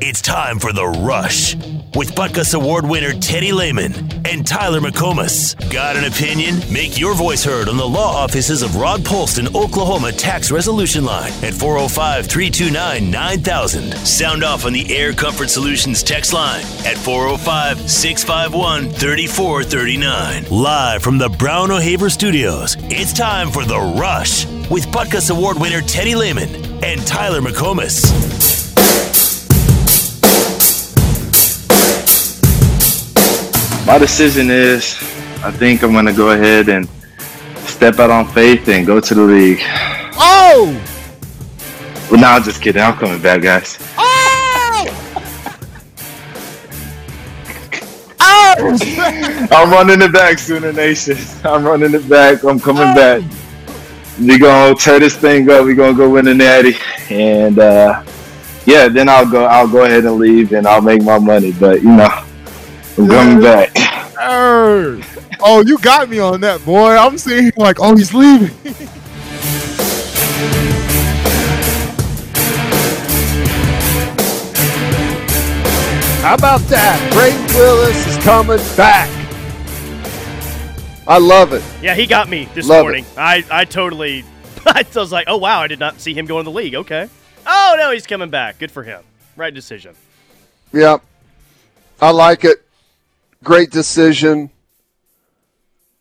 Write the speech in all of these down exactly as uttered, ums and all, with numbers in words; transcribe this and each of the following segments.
It's time for The Rush with Butkus Award winner Teddy Lehman and Tyler McComas. Got an opinion? Make your voice heard on the law offices of Rod Polston, Oklahoma Tax Resolution Line at four oh five, three two nine, nine thousand. Sound off on the Air Comfort Solutions text line at four oh five, six five one, three four three nine. Live from the Brown O'Haver Studios, it's time for The Rush with Butkus Award winner Teddy Lehman and Tyler McComas. My decision is, I think I'm going to go ahead and step out on faith and go to the league. Oh! Well, no, nah, I'm just kidding. I'm coming back, guys. Oh! Oh! I'm running it back, Sooner Nation. I'm running it back. I'm coming oh! back. We're going to tear this thing up. We're going to go win the Natty. And, uh, yeah, then I'll go, I'll go ahead and leave, and I'll make my money. But, you know. I'm coming back. Oh, you got me on that, boy. I'm sitting here like, oh, he's leaving. How about that? Braden Willis is coming back. I love it. Yeah, he got me this love morning. I, I totally – I was like, oh, wow, I did not see him go in the league. Okay. Oh, no, he's coming back. Good for him. Right decision. Yep. I like it. Great decision.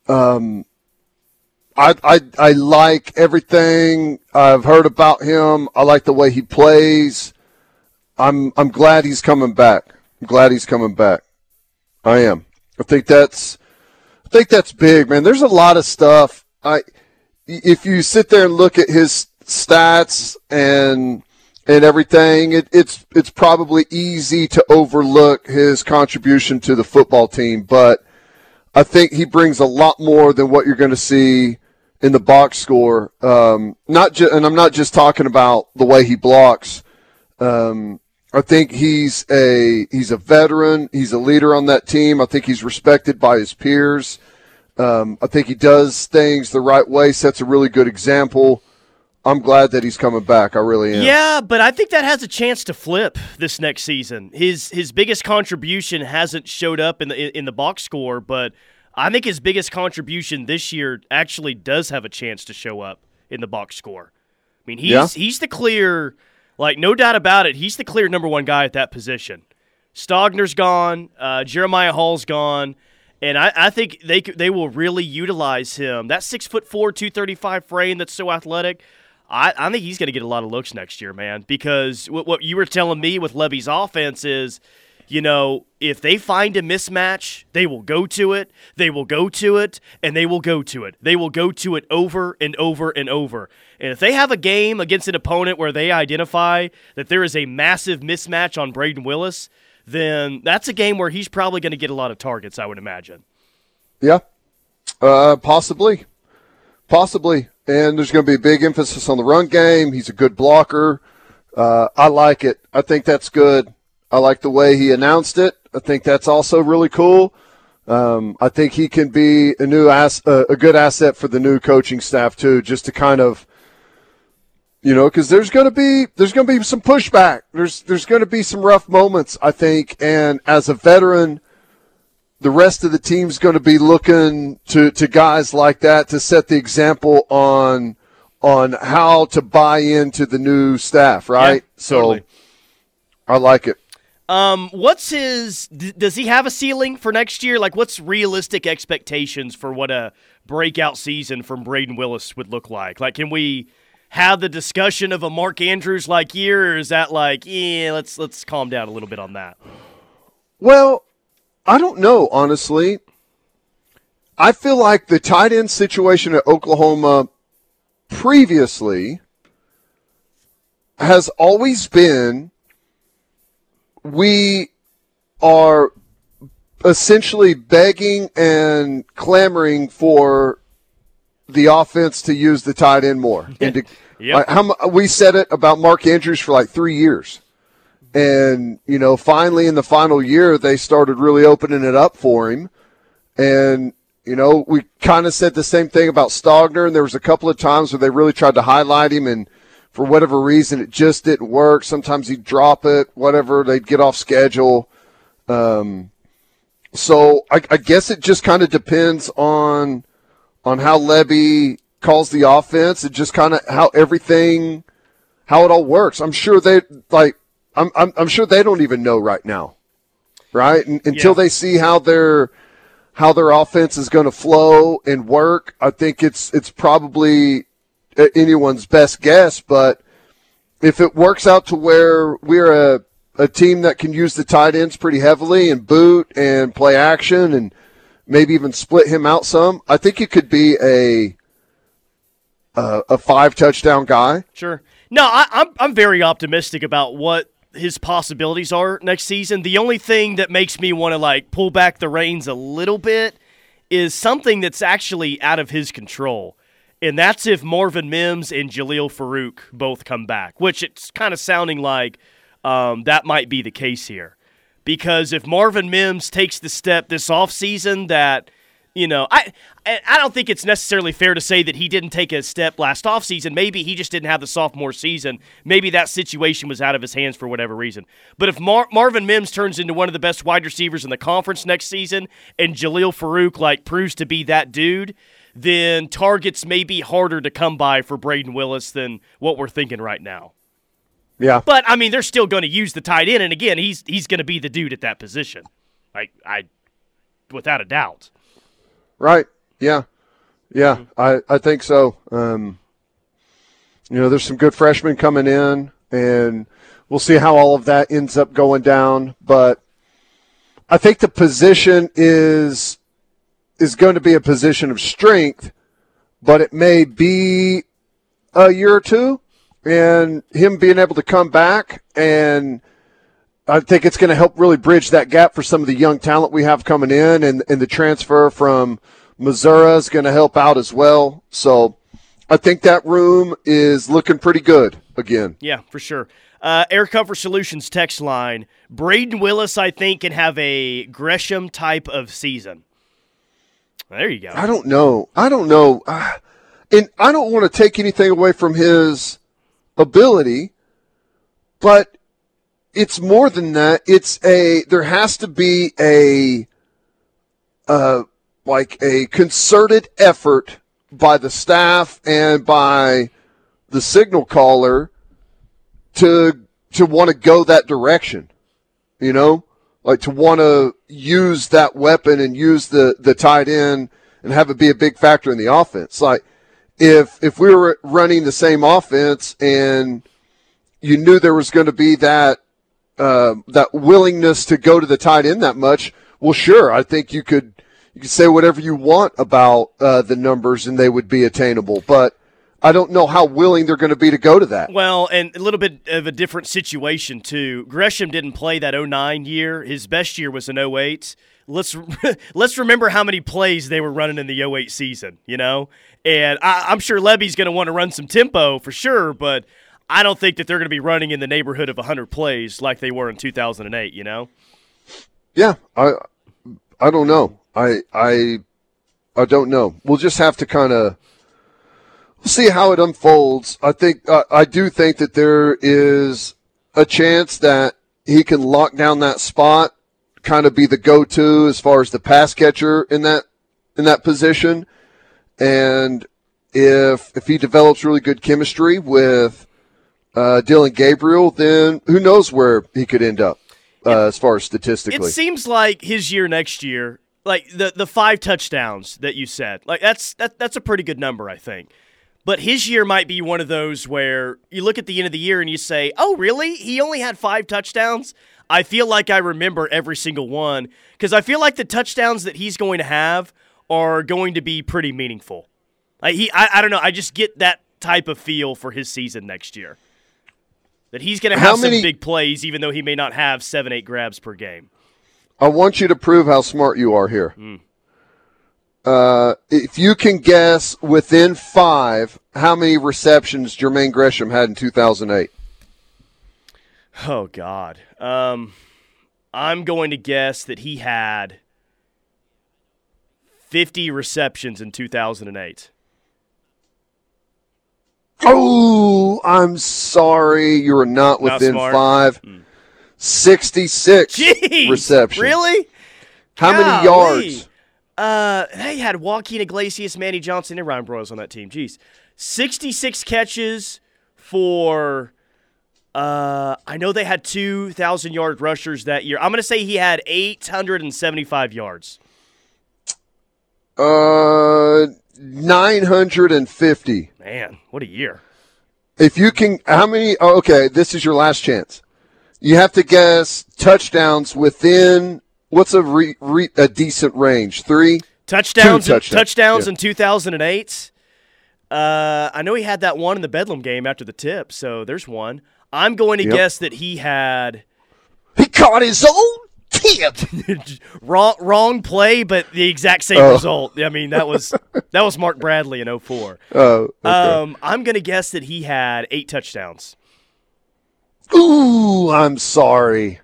Um, I, I I like everything I've heard about him. I like the way he plays. I'm I'm glad he's coming back. I'm glad he's coming back. I am. I think that's I think that's big, man. There's a lot of stuff. I if you sit there and look at his stats and and everything, it, it's it's probably easy to overlook his contribution to the football team, but I think he brings a lot more than what you're going to see in the box score. Um, not ju- and I'm not just talking about the way he blocks. Um, I think he's a he's a veteran. He's a leader on that team. I think he's respected by his peers. Um, I think he does things the right way, sets a really good example. I'm glad that he's coming back. I really am. Yeah, but I think that has a chance to flip this next season. His his biggest contribution hasn't showed up in the in the box score, but I think his biggest contribution this year actually does have a chance to show up in the box score. I mean, he's yeah. he's the clear, like, no doubt about it, he's the clear number one guy at that position. Stogner's gone, uh, Jeremiah Hall's gone, and I, I think they they will really utilize him. That six foot four, two thirty five frame that's so athletic. I, I think he's going to get a lot of looks next year, man, because what, what you were telling me with Levy's offense is, you know, if they find a mismatch, they will go to it, they will go to it, and they will go to it. They will go to it over and over and over. And if they have a game against an opponent where they identify that there is a massive mismatch on Braden Willis, then that's a game where he's probably going to get a lot of targets, I would imagine. Yeah, uh, possibly. Possibly. And there's going to be a big emphasis on the run game. He's a good blocker. Uh, I like it. I think that's good. I like the way he announced it. I think that's also really cool. Um, I think he can be a new ass, uh, a good asset for the new coaching staff too, just to kind of, you know, because there's going to be there's going to be some pushback. There's there's going to be some rough moments, I think. And as a veteran, the rest of the team's going to be looking to, to guys like that to set the example on on how to buy into the new staff, right? Yeah, so totally. I like it. Um, what's his? Does he have a ceiling for next year? Like, what's realistic expectations for what a breakout season from Braden Willis would look like? Like, can we have the discussion of a Mark Andrews like year, or is that like, yeah, let's let's calm down a little bit on that? Well, I don't know, honestly. I feel like the tight end situation at Oklahoma previously has always been we are essentially begging and clamoring for the offense to use the tight end more. And to, yep. like, how, we said it about Mark Andrews for like three years. And, you know, finally in the final year, they started really opening it up for him. And, you know, we kind of said the same thing about Stogner, and there was a couple of times where they really tried to highlight him and for whatever reason, it just didn't work. Sometimes he'd drop it, whatever. They'd get off schedule. Um, so I, I guess it just kind of depends on on how Lebby calls the offense and just kind of how everything, how it all works. I'm sure they like. I'm I'm, I'm sure they don't even know right now, right? N- until yeah. they see how their how their offense is going to flow and work. I think it's it's probably anyone's best guess, but if it works out to where we're a, a team that can use the tight ends pretty heavily and boot and play action and maybe even split him out some, I think it could be a a, a five touchdown guy. Sure. No, I, I'm I'm very optimistic about what his possibilities are next season. The only thing that makes me want to like pull back the reins a little bit is something that's actually out of his control. And that's if Marvin Mims and Jaleel Farouk both come back, which it's kind of sounding like um, that might be the case here. Because if Marvin Mims takes the step this offseason that, you know, I I don't think it's necessarily fair to say that he didn't take a step last offseason. Maybe he just didn't have the sophomore season. Maybe that situation was out of his hands for whatever reason. But if Mar- Marvin Mims turns into one of the best wide receivers in the conference next season and Jaleel Farouk, like, proves to be that dude, then targets may be harder to come by for Braden Willis than what we're thinking right now. Yeah. But, I mean, they're still going to use the tight end, and again, he's he's going to be the dude at that position. Like, I, without a doubt. Right. Yeah. Yeah, mm-hmm. I, I think so. Um, you know, there's some good freshmen coming in, and we'll see how all of that ends up going down. But I think the position is – is going to be a position of strength, but it may be a year or two, and him being able to come back, and I think it's going to help really bridge that gap for some of the young talent we have coming in, and, and the transfer from Missouri is going to help out as well. So I think that room is looking pretty good again. Yeah, for sure. Uh, Air Comfort Solutions text line, Braden Willis, I think, can have a Gresham type of season. There you go. I don't know. I don't know. And I don't want to take anything away from his ability, but it's more than that. It's a, there has to be a, uh, like a concerted effort by the staff and by the signal caller to, to want to go that direction, you know? Like to want to use that weapon and use the, the tight end and have it be a big factor in the offense. Like if if we were running the same offense and you knew there was going to be that uh, that willingness to go to the tight end that much, well, sure, I think you could you could say whatever you want about uh, the numbers and they would be attainable, but I don't know how willing they're going to be to go to that. Well, and a little bit of a different situation, too. Gresham didn't play that oh nine year. His best year was an oh eight. Let's let's remember how many plays they were running in the oh eight season, you know? And I, I'm sure Lebby's going to want to run some tempo for sure, but I don't think that they're going to be running in the neighborhood of one hundred plays like they were in two thousand eight, you know? Yeah, I I don't know. I I I don't know. We'll just have to kind of see how it unfolds. I think uh, I do think that there is a chance that he can lock down that spot, kind of be the go-to as far as the pass catcher in that in that position. And if if he develops really good chemistry with uh, Dylan Gabriel, then who knows where he could end up uh, it, as far as statistically. It seems like his year next year, like the the five touchdowns that you said, like that's that that's a pretty good number, I think. But his year might be one of those where you look at the end of the year and you say, oh, really? He only had five touchdowns? I feel like I remember every single one because I feel like the touchdowns that he's going to have are going to be pretty meaningful. Like he, I, I don't know. I just get that type of feel for his season next year, that he's going to have some big plays even though he may not have seven, eight grabs per game. I want you to prove how smart you are here. Mm. Uh, if you can guess within five, how many receptions Jermaine Gresham had in two thousand eight? Oh, God. Um, I'm going to guess that he had fifty receptions in two thousand eight. Oh, I'm sorry. You're not within not five. Mm. sixty-six Jeez, reception. Really? How Golly. many yards? Uh, they had Joaquin Iglesias, Manny Johnson, and Ryan Broyles on that team. Jeez. sixty-six catches for, uh, I know they had two thousand-yard rushers that year. I'm going to say he had eight hundred seventy-five yards. Uh, nine hundred fifty. Man, what a year. If you can, how many, oh, okay, this is your last chance. You have to guess touchdowns within, what's a re, re, a decent range? Three? Touchdowns, two touchdowns. touchdowns yeah. in two thousand eight. Uh, I know he had that one in the Bedlam game after the tip, so there's one. I'm going to yep. guess that he had. He caught his own tip. wrong, wrong play, but the exact same oh. result. I mean, that was that was Mark Bradley in oh four. Oh, okay. um, I'm going to guess that he had eight touchdowns. Ooh, I'm sorry.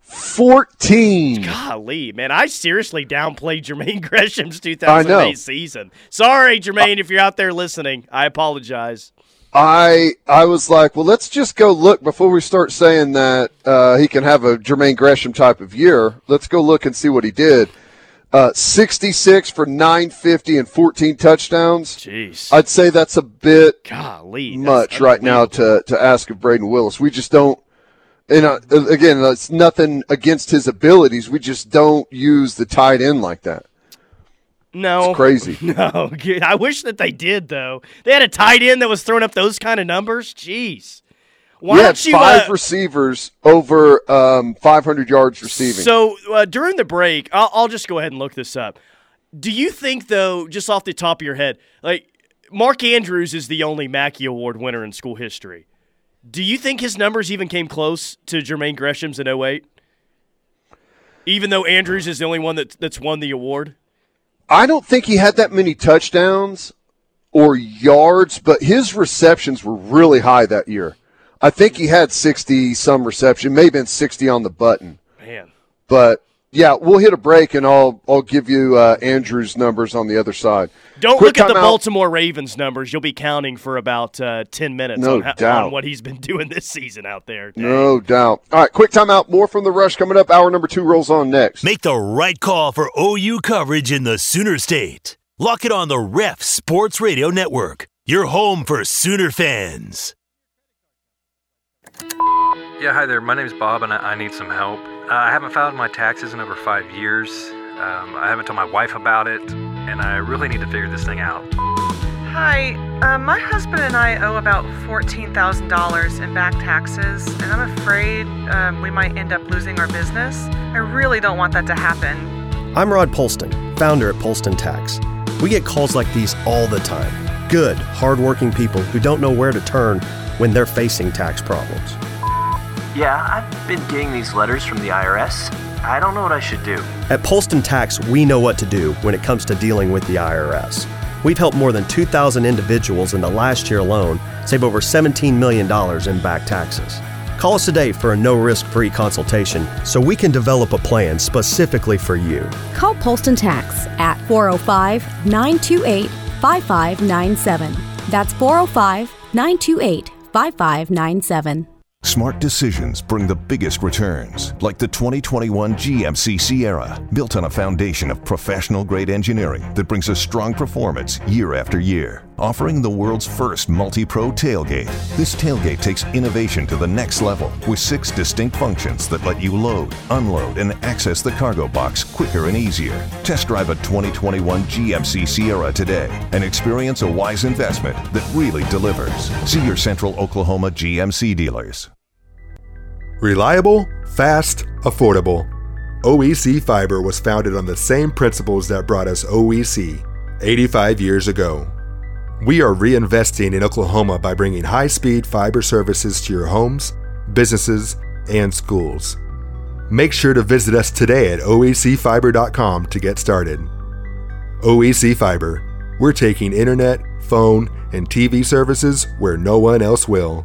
fourteen. Golly, man, I seriously downplayed Jermaine Gresham's two thousand eight season. Sorry, Jermaine, uh, if you're out there listening. I apologize. I I was like, well, let's just go look before we start saying that uh, he can have a Jermaine Gresham type of year. Let's go look and see what he did. Uh, sixty-six for nine hundred fifty and fourteen touchdowns. Jeez. I'd say that's a bit Golly, much right now to, to ask of Braden Willis. We just don't, and uh, again, it's nothing against his abilities. We just don't use the tight end like that. No. It's crazy. No. I wish that they did, though. They had a tight end that was throwing up those kind of numbers. Jeez. Why we had you, five uh, receivers over um, five hundred yards receiving. So, uh, during the break, I'll, I'll just go ahead and look this up. Do you think, though, just off the top of your head, like Mark Andrews is the only Mackey Award winner in school history. Do you think his numbers even came close to Jermaine Gresham's in oh eight? Even though Andrews is the only one that, that's won the award? I don't think he had that many touchdowns or yards, but his receptions were really high that year. I think he had sixty-some reception, may have been sixty on the button. Man. But, yeah, we'll hit a break, and I'll I'll give you uh, Andrew's numbers on the other side. Don't Quick look at the out. Baltimore Ravens numbers. You'll be counting for about uh, ten minutes no on, ha- on what he's been doing this season out there. Dang. No doubt. All right, quick timeout. More from The Rush coming up. Hour number two rolls on next. Make the right call for O U coverage in the Sooner State. Lock it on the Ref Sports Radio Network. Your home for Sooner fans. Yeah, hi there. My name's Bob, and I, I need some help. Uh, I haven't filed my taxes in over five years. Um, I haven't told my wife about it, and I really need to figure this thing out. Hi, uh, my husband and I owe about fourteen thousand dollars in back taxes, and I'm afraid um, we might end up losing our business. I really don't want that to happen. I'm Rod Polston, founder at Polston Tax. We get calls like these all the time. Good, hardworking people who don't know where to turn when they're facing tax problems. Yeah, I've been getting these letters from the I R S. I don't know what I should do. At Polston Tax, we know what to do when it comes to dealing with the I R S. We've helped more than two thousand individuals in the last year alone save over seventeen million dollars in back taxes. Call us today for a no-risk free consultation so we can develop a plan specifically for you. Call Polston Tax at four oh five, nine two eight, five five nine seven. That's four oh five, nine two eight, five five nine seven. five five nine seven. Smart decisions bring the biggest returns, like the twenty twenty-one G M C Sierra, built on a foundation of professional-grade engineering that brings a strong performance year after year. Offering the world's first multi-pro tailgate, this tailgate takes innovation to the next level with six distinct functions that let you load, unload, and access the cargo box quicker and easier. Test drive a twenty twenty-one G M C Sierra today and experience a wise investment that really delivers. See your Central Oklahoma G M C dealers. Reliable, fast, affordable. O E C Fiber was founded on the same principles that brought us O E C eighty-five years ago. We are reinvesting in Oklahoma by bringing high-speed fiber services to your homes, businesses, and schools. Make sure to visit us today at O E C fiber dot com to get started. O E C Fiber, we're taking internet, phone, and T V services where no one else will.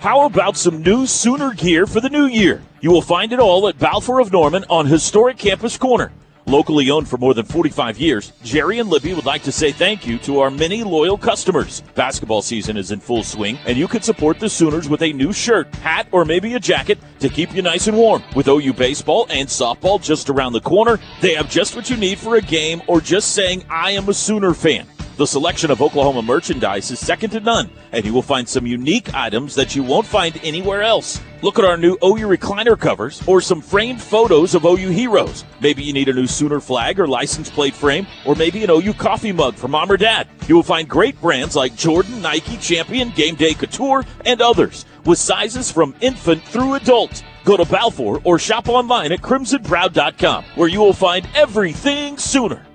How about some new Sooner gear for the new year? You will find it all at Balfour of Norman on historic Campus Corner. Locally owned for more than forty-five years, Jerry and Libby would like to say thank you to our many loyal customers. Basketball season is in full swing, and you can support the Sooners with a new shirt, hat, or maybe a jacket to keep you nice and warm. With O U baseball and softball just around the corner, they have just what you need for a game or just saying, I am a Sooner fan. The selection of Oklahoma merchandise is second to none, and you will find some unique items that you won't find anywhere else. Look at our new O U recliner covers or some framed photos of O U heroes. Maybe you need a new Sooner flag or license plate frame, or maybe an O U coffee mug for mom or dad. You will find great brands like Jordan, Nike, Champion, Game Day Couture, and others, with sizes from infant through adult. Go to Balfour or shop online at crimson proud dot com, where you will find everything Sooner.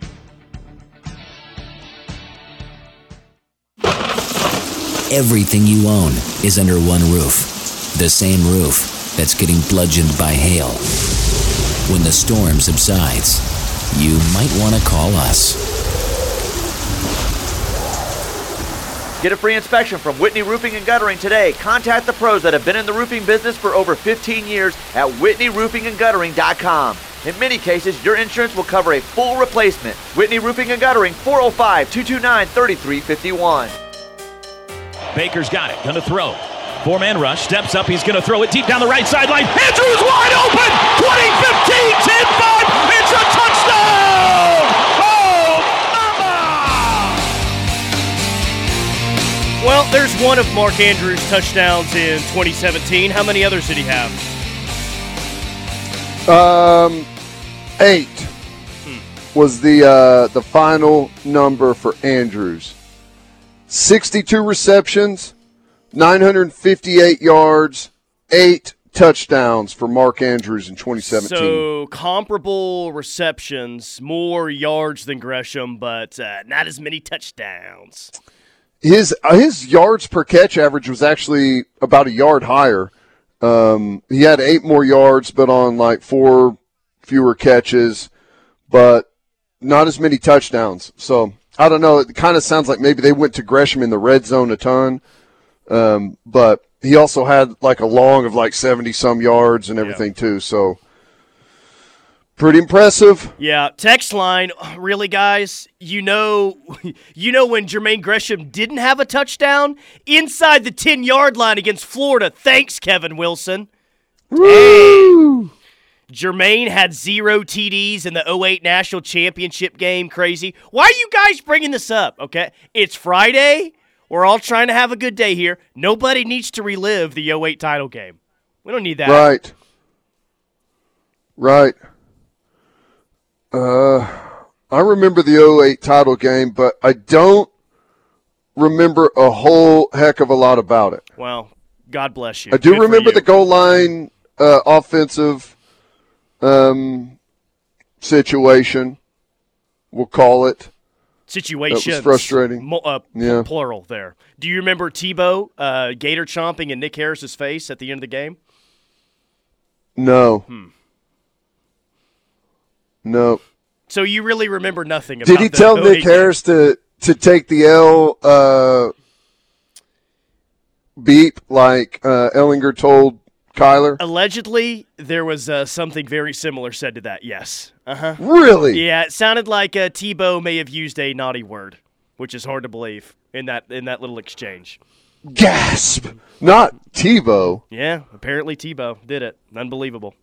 Everything you own is under one roof. The same roof that's getting bludgeoned by hail. When the storm subsides, you might want to call us. Get a free inspection from Whitney Roofing and Guttering today. Contact the pros that have been in the roofing business for over fifteen years at whitney roofing and guttering dot com. In many cases, your insurance will cover a full replacement. Whitney Roofing and Guttering, four oh five, two two nine, three three five one. Baker's got it, gonna throw. Four-man rush, steps up, he's gonna throw it deep down the right sideline. Andrews wide open! twenty fifteen, ten five, it's a touchdown! Oh, mama! Well, there's one of Mark Andrews' touchdowns in twenty seventeen. How many others did he have? Um, eight hmm. was the uh, the final number for Andrews. sixty-two receptions, nine hundred fifty-eight yards, eight touchdowns for Mark Andrews in twenty seventeen. So comparable receptions, more yards than Gresham, but uh, not as many touchdowns. His uh, his yards per catch average was actually about a yard higher. Um, he had eight more yards, but on like four fewer catches, but not as many touchdowns. So I don't know. It kind of sounds like maybe they went to Gresham in the red zone a ton, um, but he also had like a long of like seventy some yards and everything yeah. too. So pretty impressive. Yeah. Text line, really, guys. You know, you know when Jermaine Gresham didn't have a touchdown inside the ten yard line against Florida. Thanks, Kevin Wilson. Woo! Hey. Jermaine had zero T Ds in the oh eight National Championship game. Crazy. Why are you guys bringing this up? Okay, it's Friday. We're all trying to have a good day here. Nobody needs to relive the oh eight title game. We don't need that. Right. Right. Uh, I remember the oh eight title game, but I don't remember a whole heck of a lot about it. Well, God bless you. I do good remember the goal line uh, offensive Um, situation, we'll call it. Situations. That was frustrating. Mo- uh, yeah. Plural there. Do you remember Tebow, uh, gator chomping in Nick Harris's face at the end of the game? No. Hmm. No. So you really remember nothing about that? Did he tell Nick Harris to, to take the L uh, beep like uh, Ellinger told Kyler? Allegedly, there was uh, something very similar said to that, yes. Uh-huh. Really? Yeah, it sounded like uh, Tebow may have used a naughty word, which is hard to believe in that in that little exchange. Gasp! Not Tebow. Yeah, apparently Tebow did it. Unbelievable.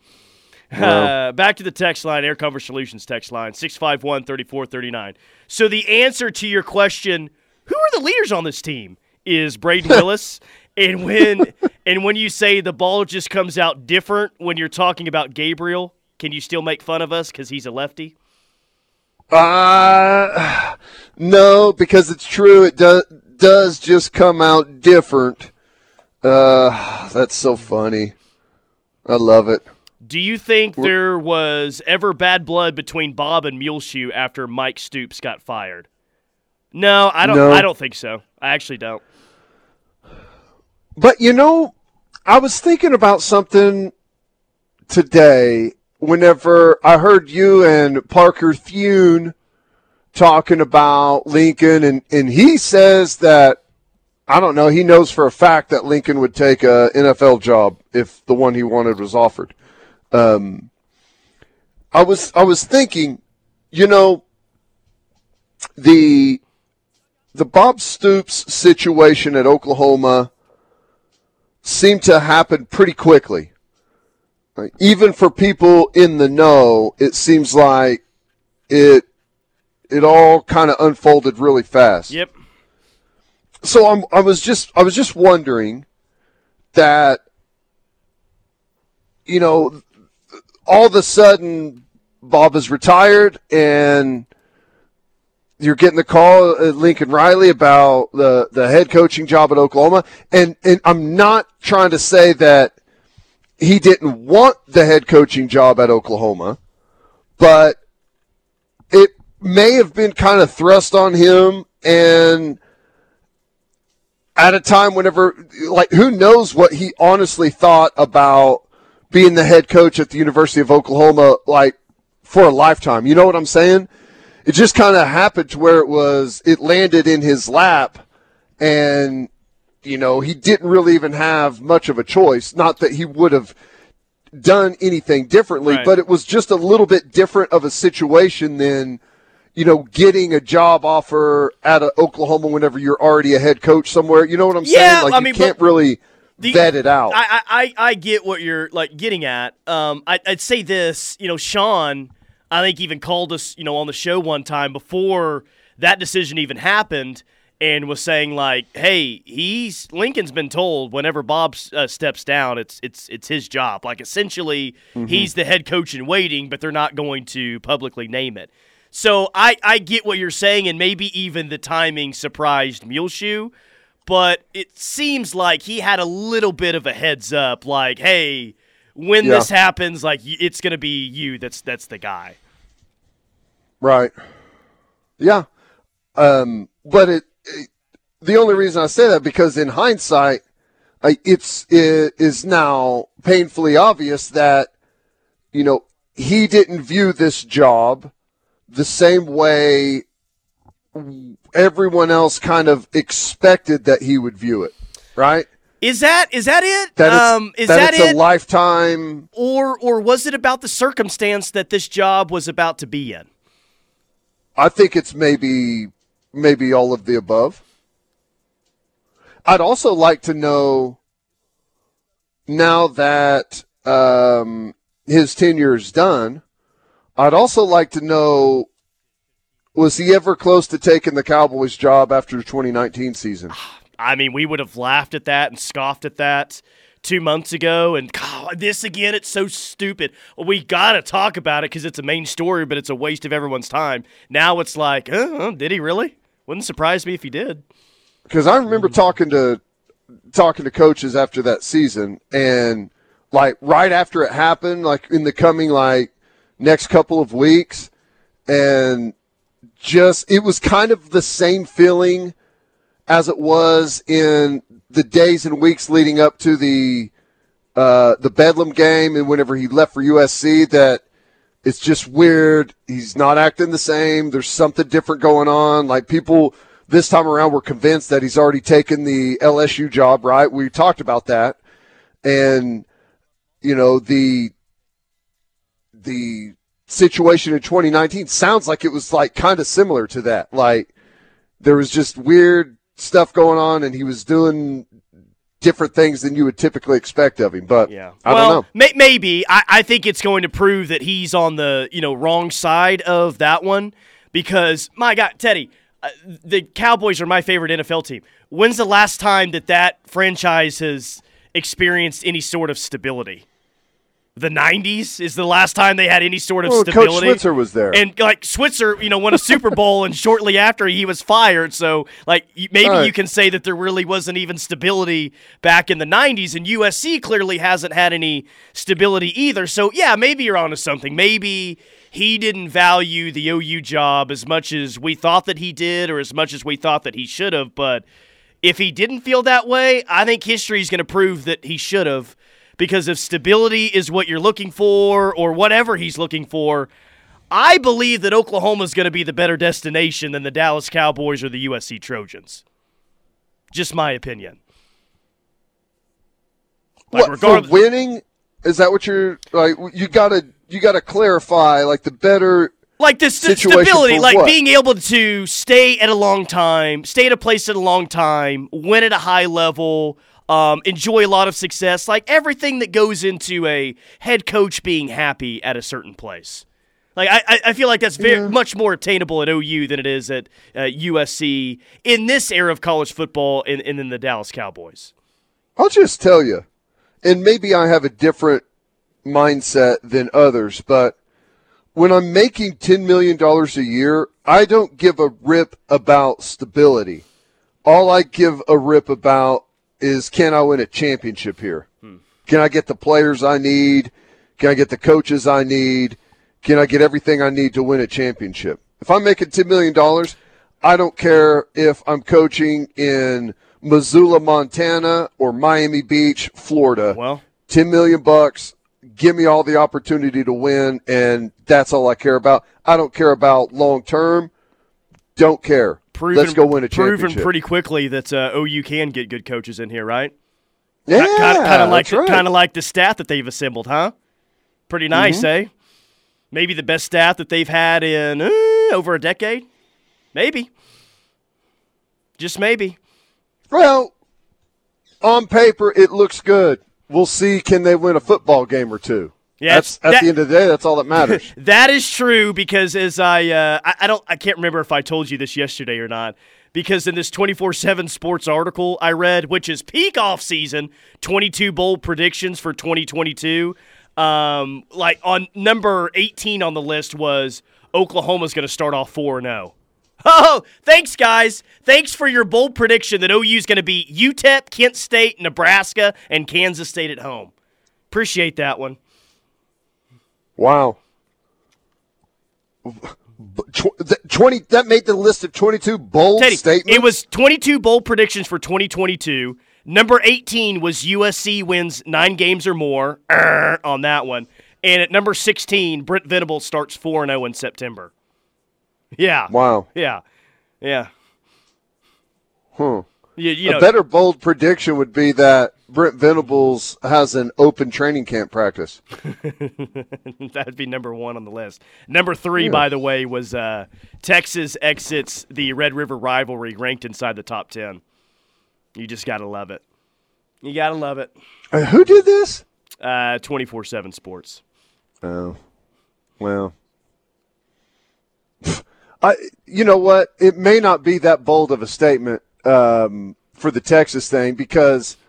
No. Uh, back to the text line, Air Cover Solutions text line, six five one, three four three nine. So the answer to your question, who are the leaders on this team, is Braden Willis. And when and when you say the ball just comes out different when you're talking about Gabriel, can you still make fun of us because he's a lefty? Uh, no, because it's true. It does. it does just come out different. Uh, that's so funny. I love it. Do you think there was ever bad blood between Bob and Muleshoe after Mike Stoops got fired? No, I don't. No. I don't think so. I actually don't. But, you know, I was thinking about something today whenever I heard you and Parker Thune talking about Lincoln, and, and he says that, I don't know, he knows for a fact that Lincoln would take a N F L job if the one he wanted was offered. Um, I was I was thinking, you know, the the Bob Stoops situation at Oklahoma seemed to happen pretty quickly. Like, even for people in the know, it seems like it it all kind of unfolded really fast. Yep. So I'm, I was just I was just wondering that, you know, all of a sudden Bob is retired and you're getting the call at Lincoln Riley about the, the head coaching job at Oklahoma. And, and I'm not trying to say that he didn't want the head coaching job at Oklahoma, but it may have been kind of thrust on him, and at a time whenever, like, who knows what he honestly thought about being the head coach at the University of Oklahoma, like, for a lifetime. You know what I'm saying? It just kind of happened to where it was, it landed in his lap, and, you know, he didn't really even have much of a choice. Not that he would have done anything differently, right, but it was just a little bit different of a situation than, you know, getting a job offer out of Oklahoma whenever you're already a head coach somewhere. You know what I'm yeah, saying? Like, I you mean, can't but- really... The, vet it out. I, I I get what you're like getting at. Um, I, I'd say this. You know, Sean, I think, even called us, you know, on the show one time before that decision even happened, and was saying like, "Hey, he's Lincoln's been told whenever Bob uh, steps down, it's it's it's his job. Like, essentially, mm-hmm. he's the head coach in waiting, but they're not going to publicly name it." So I I get what you're saying, and maybe even the timing surprised Muleshoe. But it seems like he had a little bit of a heads up, like, hey, when yeah. this happens, like, it's going to be you that's that's the guy. Right. Yeah. Um, but it, it the only reason I say that, because in hindsight, I, it's it is now painfully obvious that, you know, he didn't view this job the same way everyone else kind of expected that he would view it, right? Is that is that it? That it's, um, is that that it's it? a lifetime? Or or was it about the circumstance that this job was about to be in? I think it's maybe maybe all of the above. I'd also like to know, now that um, his tenure is done, I'd also like to know, was he ever close to taking the Cowboys job after the twenty nineteen season? I mean, we would have laughed at that and scoffed at that two months ago. And God, this again, it's so stupid. We got to talk about it because it's a main story, but it's a waste of everyone's time. Now it's like, oh, did he really? Wouldn't surprise me if he did. Because I remember talking to talking to coaches after that season, and like right after it happened, like in the coming like next couple of weeks, and just, it was kind of the same feeling as it was in the days and weeks leading up to the uh, the Bedlam game, and whenever he left for U S C, that it's just weird. He's not acting the same. There's something different going on. Like, people this time around were convinced that he's already taken the L S U job, right? We talked about that. And, you know, the the situation in twenty nineteen sounds like it was like kind of similar to that. Like, there was just weird stuff going on, and he was doing different things than you would typically expect of him. But yeah. I well, don't know. May- maybe I-, I think it's going to prove that he's on the, you know, wrong side of that one, because my God, Teddy, uh, the Cowboys are my favorite N F L team. When's the last time that that franchise has experienced any sort of stability? the nineties is the last time they had any sort of well, stability. Coach Switzer was there. And, like, Switzer, you know, won a Super Bowl, and shortly after he was fired. So, like, maybe right. you can say that there really wasn't even stability back in the nineties, and U S C clearly hasn't had any stability either. So, yeah, maybe you're onto something. Maybe he didn't value the O U job as much as we thought that he did or as much as we thought that he should have. But if he didn't feel that way, I think history is going to prove that he should have. Because if stability is what you're looking for or whatever he's looking for, I believe that Oklahoma is going to be the better destination than the Dallas Cowboys or the U S C Trojans. Just my opinion. Like, what, for winning? Is that what you're like? You gotta you gotta clarify like the better. Like this st- stability, like what? Being able to stay at a long time, stay at a place at a long time, win at a high level. Um, enjoy a lot of success, like everything that goes into a head coach being happy at a certain place. Like I, I feel like that's very yeah. much more attainable at O U than it is at uh, U S C in this era of college football and, and in the Dallas Cowboys. I'll just tell you, and maybe I have a different mindset than others, but when I'm making ten million dollars a year, I don't give a rip about stability. All I give a rip about is can I win a championship here? Hmm. Can I get the players I need? Can I get the coaches I need? Can I get everything I need to win a championship? If I'm making ten million dollars, I don't care if I'm coaching in Missoula, Montana, or Miami Beach, Florida. Well, ten million bucks, give me all the opportunity to win, and that's all I care about. I don't care about long-term. Don't care. Proven, Let's go win a championship. Proven pretty quickly that uh, O U can get good coaches in here, right? Yeah, kind, kind, kind of like right. kind of like the staff that they've assembled, huh? Pretty nice, mm-hmm. eh? Maybe the best staff that they've had in uh, over a decade, maybe. Just maybe. Well, on paper it looks good. We'll see. Can they win a football game or two? Yeah, that's, at that, the end of the day, that's all that matters. That is true because as I, uh, I, I don't, I can't remember if I told you this yesterday or not. Because in this twenty-four seven Sports article I read, which is peak off season, twenty-two bold predictions for twenty twenty-two. Um, like on number eighteen on the list was Oklahoma's going to start off four and oh. Oh, thanks, guys. Thanks for your bold prediction that O U's going to beat U T E P, Kent State, Nebraska, and Kansas State at home. Appreciate that one. Wow. twenty That made the list of twenty-two bold Teddy, statements? It was twenty-two bold predictions for twenty twenty-two. Number eighteen was U S C wins nine games or more er, on that one. And at number sixteen, Brent Venables starts four and oh in September. Yeah. Wow. Yeah. Yeah. Hmm. You, you know, a better bold prediction would be that Brent Venables has an open training camp practice. That would be number one on the list. Number three, yeah. by the way, was uh, Texas exits the Red River rivalry ranked inside the top ten. You just got to love it. You got to love it. Uh, who did this? Uh, twenty-four seven Sports. Oh, well. I, you know what? It may not be that bold of a statement um, for the Texas thing because –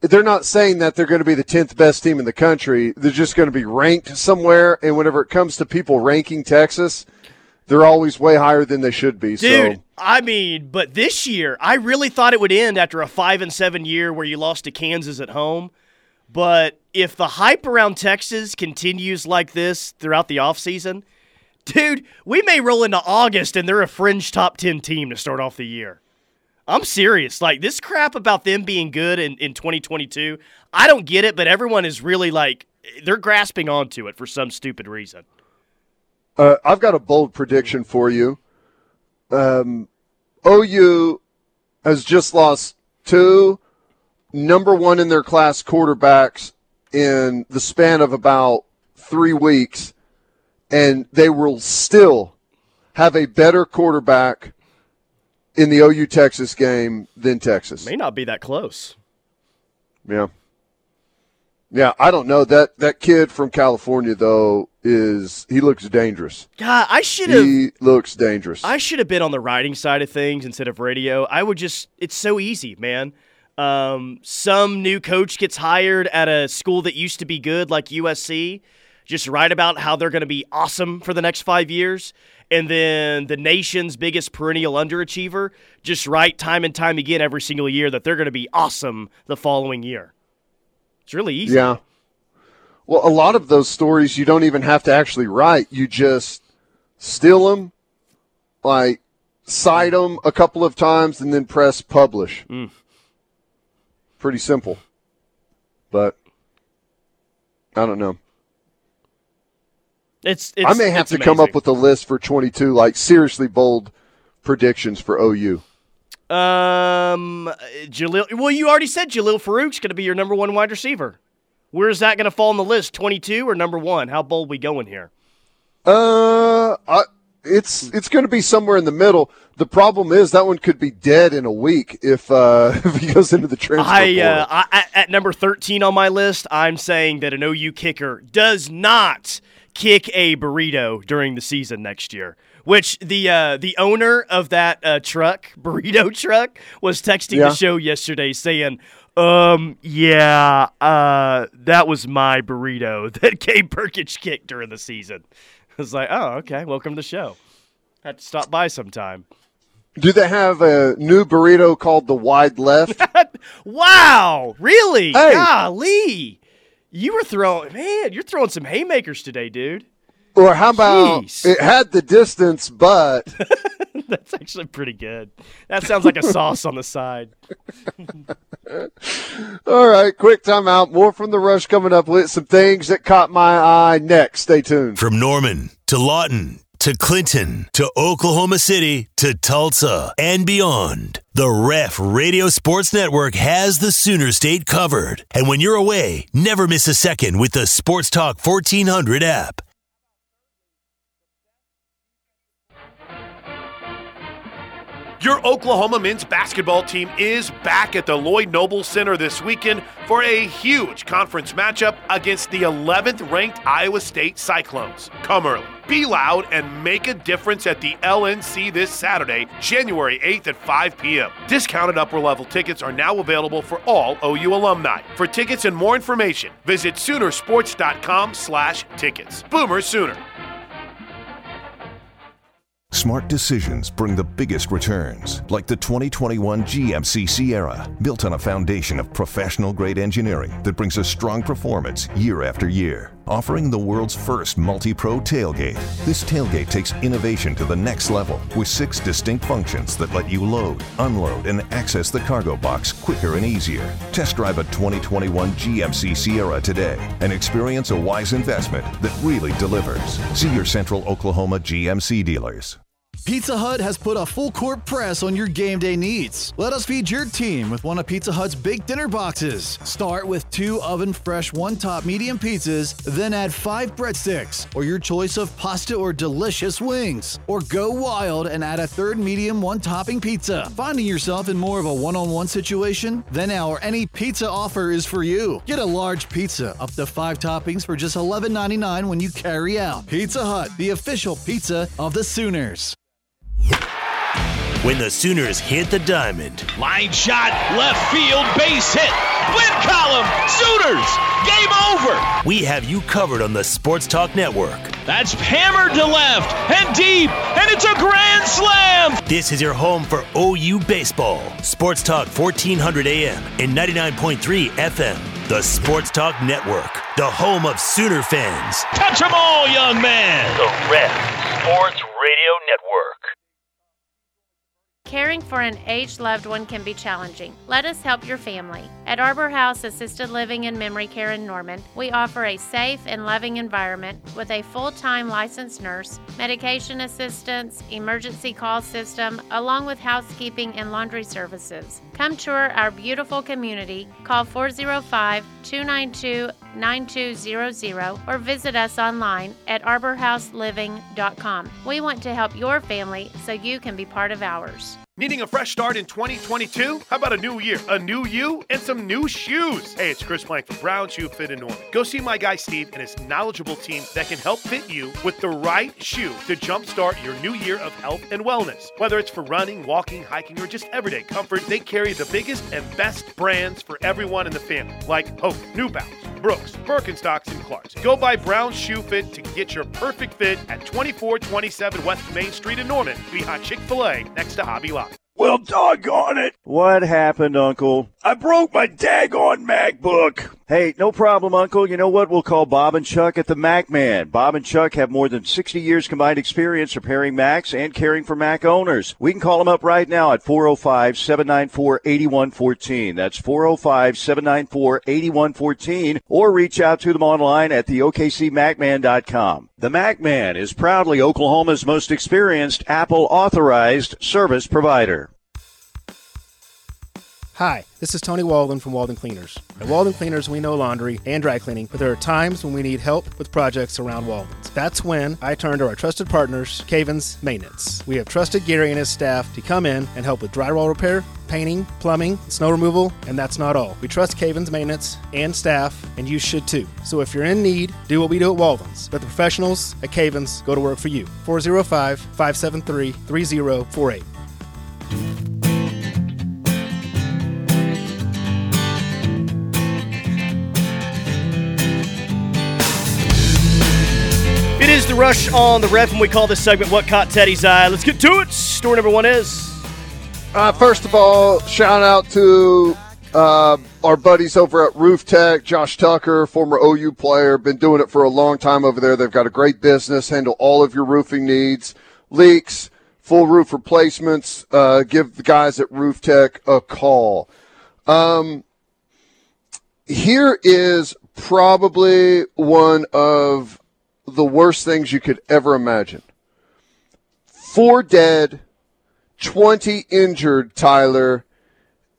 they're not saying that they're going to be the tenth best team in the country. They're just going to be ranked somewhere, and whenever it comes to people ranking Texas, they're always way higher than they should be. Dude, so. I mean, but this year, I really thought it would end after a five and seven year where you lost to Kansas at home. But if the hype around Texas continues like this throughout the offseason, dude, we may roll into August and they're a fringe top ten team to start off the year. I'm serious. Like, this crap about them being good in, in twenty twenty-two, I don't get it, but everyone is really, like, they're grasping onto it for some stupid reason. Uh, I've got a bold prediction for you. Um, O U has just lost two number one in their class quarterbacks in the span of about three weeks, and they will still have a better quarterback in the O U Texas game than Texas. May not be that close. Yeah. Yeah, I don't know. That that kid from California, though, is he looks dangerous. God, I should have. He looks dangerous. I should have been on the writing side of things instead of radio. I would just, it's so easy, man. Um, some new coach gets hired at a school that used to be good, like U S C. Just write about how they're going to be awesome for the next five years. And then the nation's biggest perennial underachiever, just write time and time again every single year that they're going to be awesome the following year. It's really easy. Yeah. Well, a lot of those stories you don't even have to actually write. You just steal them, like cite them a couple of times, and then press publish. Mm. Pretty simple. But I don't know. It's, it's, I may have to amazing. come up with a list for twenty-two, like seriously bold predictions for O U. Um, Jaleel. Well, you already said Jaleel Farouk's going to be your number one wide receiver. Where is that going to fall on the list? twenty-two or number one? How bold we going here? Uh, I, it's it's going to be somewhere in the middle. The problem is that one could be dead in a week if uh, if he goes into the transfer I, uh, I at number thirteen on my list, I'm saying that an O U kicker does not kick a burrito during the season next year, which the uh, the owner of that uh, truck, burrito truck, was texting yeah. the show yesterday saying, um, yeah, uh, that was my burrito that Gabe Burkich kicked during the season. I was like, oh, okay, welcome to the show. I had to stop by sometime. Do they have a new burrito called the Wide Left? Wow, really? Hey. Golly. You were throwing, man, you're throwing some haymakers today, dude. Or how about Jeez. It had the distance, but. That's actually pretty good. That sounds like a sauce on the side. All right, quick timeout. More from The Rush coming up with some things that caught my eye next. Stay tuned. From Norman to Lawton to Clinton to Oklahoma City to Tulsa and beyond. The Ref Radio Sports Network has the Sooner State covered. And when you're away, never miss a second with the Sports Talk fourteen hundred app. Your Oklahoma men's basketball team is back at the Lloyd Noble Center this weekend for a huge conference matchup against the eleventh-ranked Iowa State Cyclones. Come early. Be loud and make a difference at the L N C this Saturday, January eighth at five p.m. Discounted upper-level tickets are now available for all O U alumni. For tickets and more information, visit Soonersports.com slash tickets. Boomer Sooner. Smart decisions bring the biggest returns, like the twenty twenty-one G M C Sierra, built on a foundation of professional-grade engineering that brings a strong performance year after year. Offering the world's first multi-pro tailgate, this tailgate takes innovation to the next level with six distinct functions that let you load, unload, and access the cargo box quicker and easier. Test drive a twenty twenty-one G M C Sierra today and experience a wise investment that really delivers. See your Central Oklahoma G M C dealers. Pizza Hut has put a full court press on your game day needs. Let us feed your team with one of Pizza Hut's big dinner boxes. Start with two oven-fresh one-top medium pizzas, then add five breadsticks, or your choice of pasta or delicious wings. Or go wild and add a third medium one-topping pizza. Finding yourself in more of a one-on-one situation? Then our Any Pizza offer is for you. Get a large pizza, up to five toppings for just eleven ninety-nine when you carry out. Pizza Hut, the official pizza of the Sooners. When the Sooners hit the diamond. Line shot, left field, base hit. Win column, Sooners, game over. We have you covered on the Sports Talk Network. That's hammered to left and deep, and it's a grand slam. This is your home for O U baseball. Sports Talk fourteen hundred A M and ninety-nine point three F M. The Sports Talk Network, the home of Sooner fans. Touch them all, young man. The Ref Sports Radio Network. Caring for an aged loved one can be challenging. Let us help your family. At Arbor House Assisted Living and Memory Care in Norman, we offer a safe and loving environment with a full-time licensed nurse, medication assistance, emergency call system, along with housekeeping and laundry services. Come tour our beautiful community. Call four oh five, two nine two, eight two two two nine two zero zero or visit us online at arbor house living dot com. We want to help your family so you can be part of ours. Needing a fresh start in twenty twenty-two? How about a new year, a new you, and some new shoes? Hey, it's Chris Plank from Brown Shoe Fit and Norman. Go see my guy Steve and his knowledgeable team that can help fit you with the right shoe to jumpstart your new year of health and wellness. Whether it's for running, walking, hiking, or just everyday comfort, they carry the biggest and best brands for everyone in the family, like Hoka, New Balance, Brooks, Birkenstocks, and Clarks. Go buy Brown Shoe Fit to get your perfect fit at twenty-four twenty-seven West Main Street in Norman, behind Chick-fil-A, next to Hobby Lobby. Well, doggone it. What happened, Uncle? I broke my daggone MacBook. Hey, no problem, Uncle. You know what? We'll call Bob and Chuck at the Mac Man. Bob and Chuck have more than sixty years combined experience repairing Macs and caring for Mac owners. We can call them up right now at four oh five, seven nine four, eight one one four. That's four oh five, seven nine four, eight one one four. Or reach out to them online at the O K C Mac Man dot com. The Mac Man is proudly Oklahoma's most experienced Apple-authorized service provider. Hi, this is Tony Walden from Walden Cleaners. At Walden Cleaners, we know laundry and dry cleaning, but there are times when we need help with projects around Walden's. That's when I turn to our trusted partners, Cavens Maintenance. We have trusted Gary and his staff to come in and help with drywall repair, painting, plumbing, snow removal, and that's not all. We trust Cavens Maintenance and staff, and you should too. So if you're in need, do what we do at Walden's. Let the professionals at Cavens go to work for you. four oh five, five seven three, three oh four eight. It is the Rush on the Ref, and we call this segment What Caught Teddy's Eye. Let's get to it. Story number one is? Uh, first of all, shout out to uh, our buddies over at Roof Tech, Josh Tucker, former O U player, been doing it for a long time over there. They've got a great business, handle all of your roofing needs, leaks, full roof replacements. Uh, give the guys at Roof Tech a call. Um, here is probably one of the worst things you could ever imagine. Four dead, twenty injured, Tyler,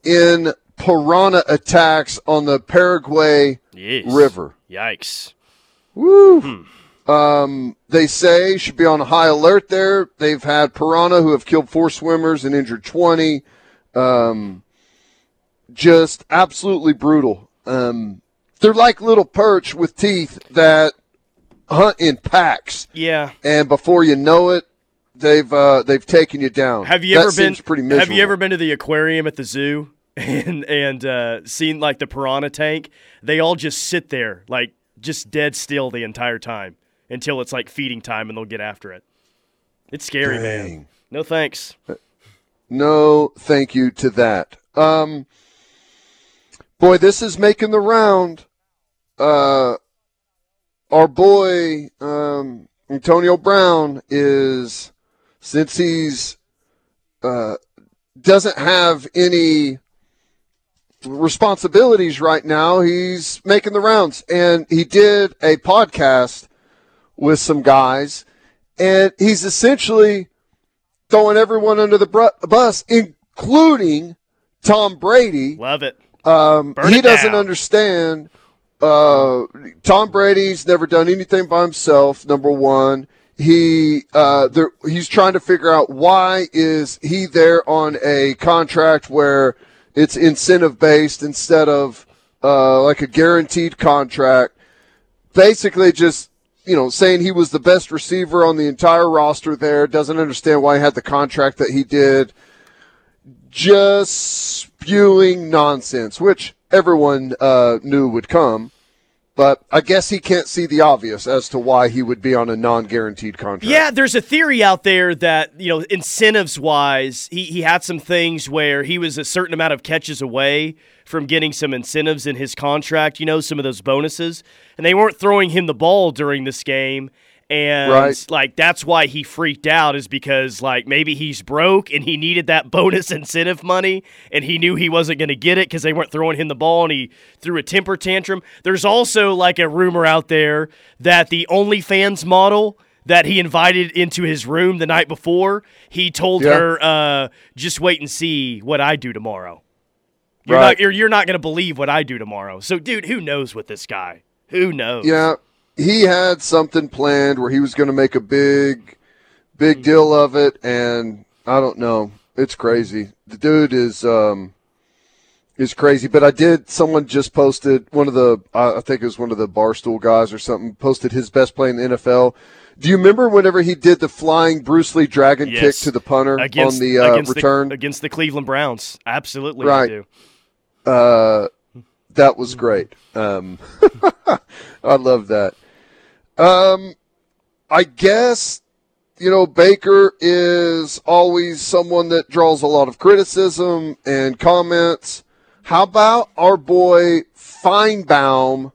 in piranha attacks on the Paraguay yes. River. Yikes. Woo. Hmm. Um, they say should be on high alert there. They've had piranha who have killed four swimmers and injured twenty. Um, just absolutely brutal. Um, they're like little perch with teeth that hunt in packs. Yeah. And before you know it, they've uh, they've taken you down. Have you that ever seems been pretty miserable. Have you ever been to the aquarium at the zoo and and uh, seen like the piranha tank? They all just sit there like just dead still the entire time until it's like feeding time and they'll get after it. It's scary, Dang. man. No thanks. No thank you to that. Um, boy, this is making the round. Uh Our boy, um, Antonio Brown, is, since he's uh, doesn't have any responsibilities right now, he's making the rounds. And he did a podcast with some guys, and he's essentially throwing everyone under the br- bus, including Tom Brady. Love it. Um, Burn he it doesn't down. understand. Uh, Tom Brady's never done anything by himself. Number one, he uh, there, he's trying to figure out why is he there on a contract where it's incentive based instead of uh, like a guaranteed contract. Basically, just you know, saying he was the best receiver on the entire roster. There doesn't understand why he had the contract that he did. Just spewing nonsense, which everyone uh, knew would come, but I guess he can't see the obvious as to why he would be on a non-guaranteed contract. Yeah, there's a theory out there that, you know, incentives-wise, he, he had some things where he was a certain amount of catches away from getting some incentives in his contract, you know, some of those bonuses, and they weren't throwing him the ball during this game, and, right. like, that's why he freaked out is because, like, maybe he's broke and he needed that bonus incentive money and he knew he wasn't going to get it because they weren't throwing him the ball and he threw a temper tantrum. There's also, like, a rumor out there that the OnlyFans model that he invited into his room the night before, he told yeah. her, uh, just wait and see what I do tomorrow. You're right. not, you're, you're not going to believe what I do tomorrow. So, dude, who knows with this guy? Who knows? Yeah, he had something planned where he was going to make a big, big deal of it, and I don't know. It's crazy. The dude is um, is crazy. But I did. Someone just posted one of the. I think it was one of the Barstool guys or something. Posted his best play in the N F L. Do you remember whenever he did the flying Bruce Lee dragon yes. kick to the punter against, on the uh, against return the, against the Cleveland Browns? Absolutely, right. I do. Uh, that was great. Um, I love that. Um, I guess. You know, Baker is always someone that draws a lot of criticism and comments. How about our boy Feinbaum